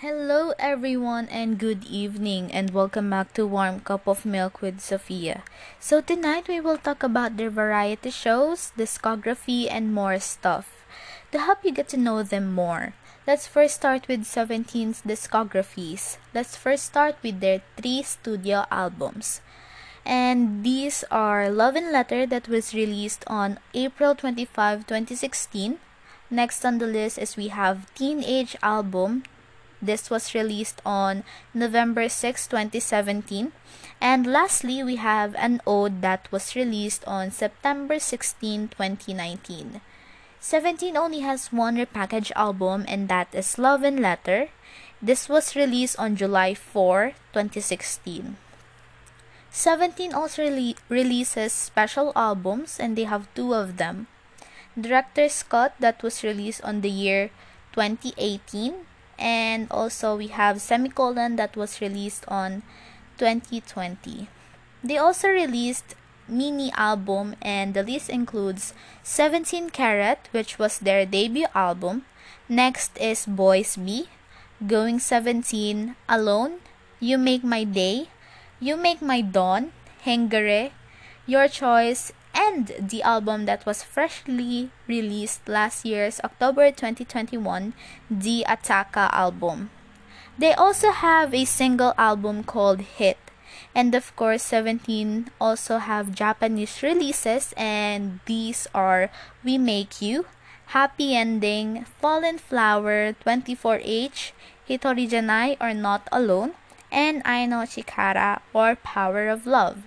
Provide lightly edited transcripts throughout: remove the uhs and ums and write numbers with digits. Hello everyone and good evening and welcome back to Warm Cup of Milk with Sophia. So tonight we will talk about their variety shows, discography and more stuff. To help you get to know them more, let's first start with Seventeen's discographies. Let's first start with their 3 studio albums. And these are Love and Letter that was released on April 25, 2016. Next on the list is we have Teenage Album. This was released on November 6, 2017. And lastly, we have An Ode that was released on September 16, 2019. Seventeen only has one repackaged album and that is Love and Letter. This was released on July 4, 2016. Seventeen also releases special albums and they have 2 of them. Director's Cut that was released on the year 2018 and also we have Semicolon that was released on 2020. They also released mini album and the list includes 17 Carat, which was their debut album. Next is Boys Be, Going 17, Alone, You Make My Day, You Make My Dawn, Heng:garæ, Your Choice, and the album that was freshly released last year's October 2021, The Ataka Album. They also have a single album called Hit. And of course, Seventeen also have Japanese releases and these are We Make You, Happy Ending, Fallen Flower, 24H, Hitori Janai or Not Alone, and Aino Chikara or Power of Love.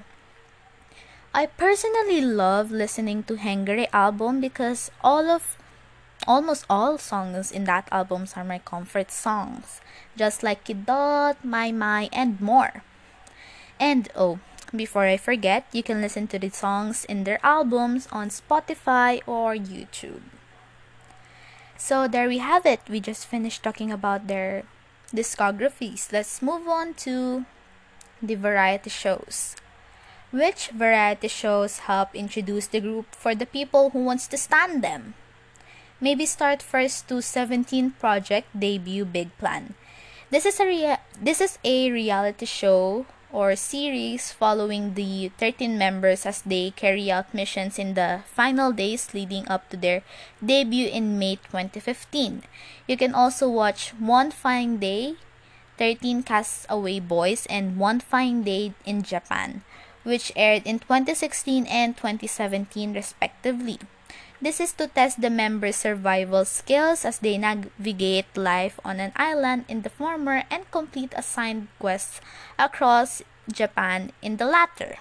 I personally love listening to Heng:garæ album because almost all songs in that album are my comfort songs, just like Kidot, My My, and more. And oh, before I forget, you can listen to the songs in their albums on Spotify or YouTube. So there we have it. We just finished talking about their discographies. Let's move on to the variety shows. Which variety shows help introduce the group for the people who wants to stan them? Maybe start first to 17 project debut big plan. This is a reality show or series following the 13 members as they carry out missions in the final days leading up to their debut in May 2015. You can also watch One Fine Day, 13 Castaway Boys, and One Fine Day in Japan, which aired in 2016 and 2017 respectively. This is to test the members' survival skills as they navigate life on an island in the former and complete assigned quests across Japan in the latter.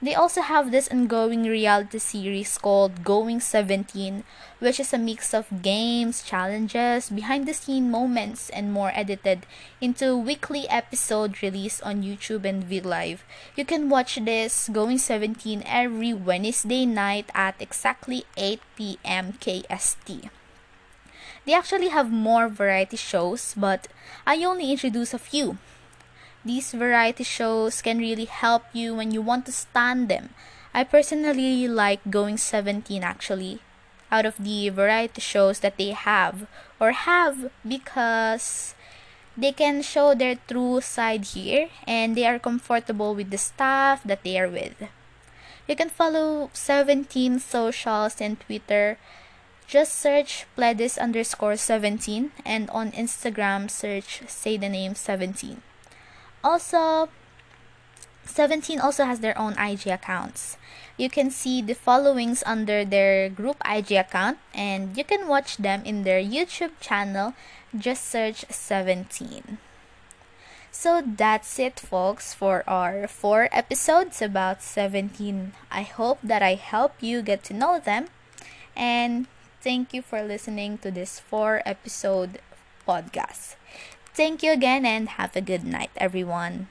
They also have this ongoing reality series called Going 17, which is a mix of games, challenges, behind-the-scene moments, and more edited into weekly episode released on YouTube and VLive. You can watch this Going 17 every Wednesday night at exactly 8 p.m. KST. They actually have more variety shows, but I only introduce a few. These variety shows can really help you when you want to stan them. I personally like Going 17 actually, out of the variety shows that they have, because they can show their true side here and they are comfortable with the staff that they are with. You can follow 17 socials and Twitter. Just search Pledis _17 and on Instagram search say the name 17. Also, 17 also has their own IG accounts. You can see the followings under their group IG account and you can watch them in their YouTube channel. Just search 17. So that's it folks for our 4 episodes about 17. I hope that I help you get to know them and thank you for listening to this 4 episode podcast. Thank you again and have a good night, everyone.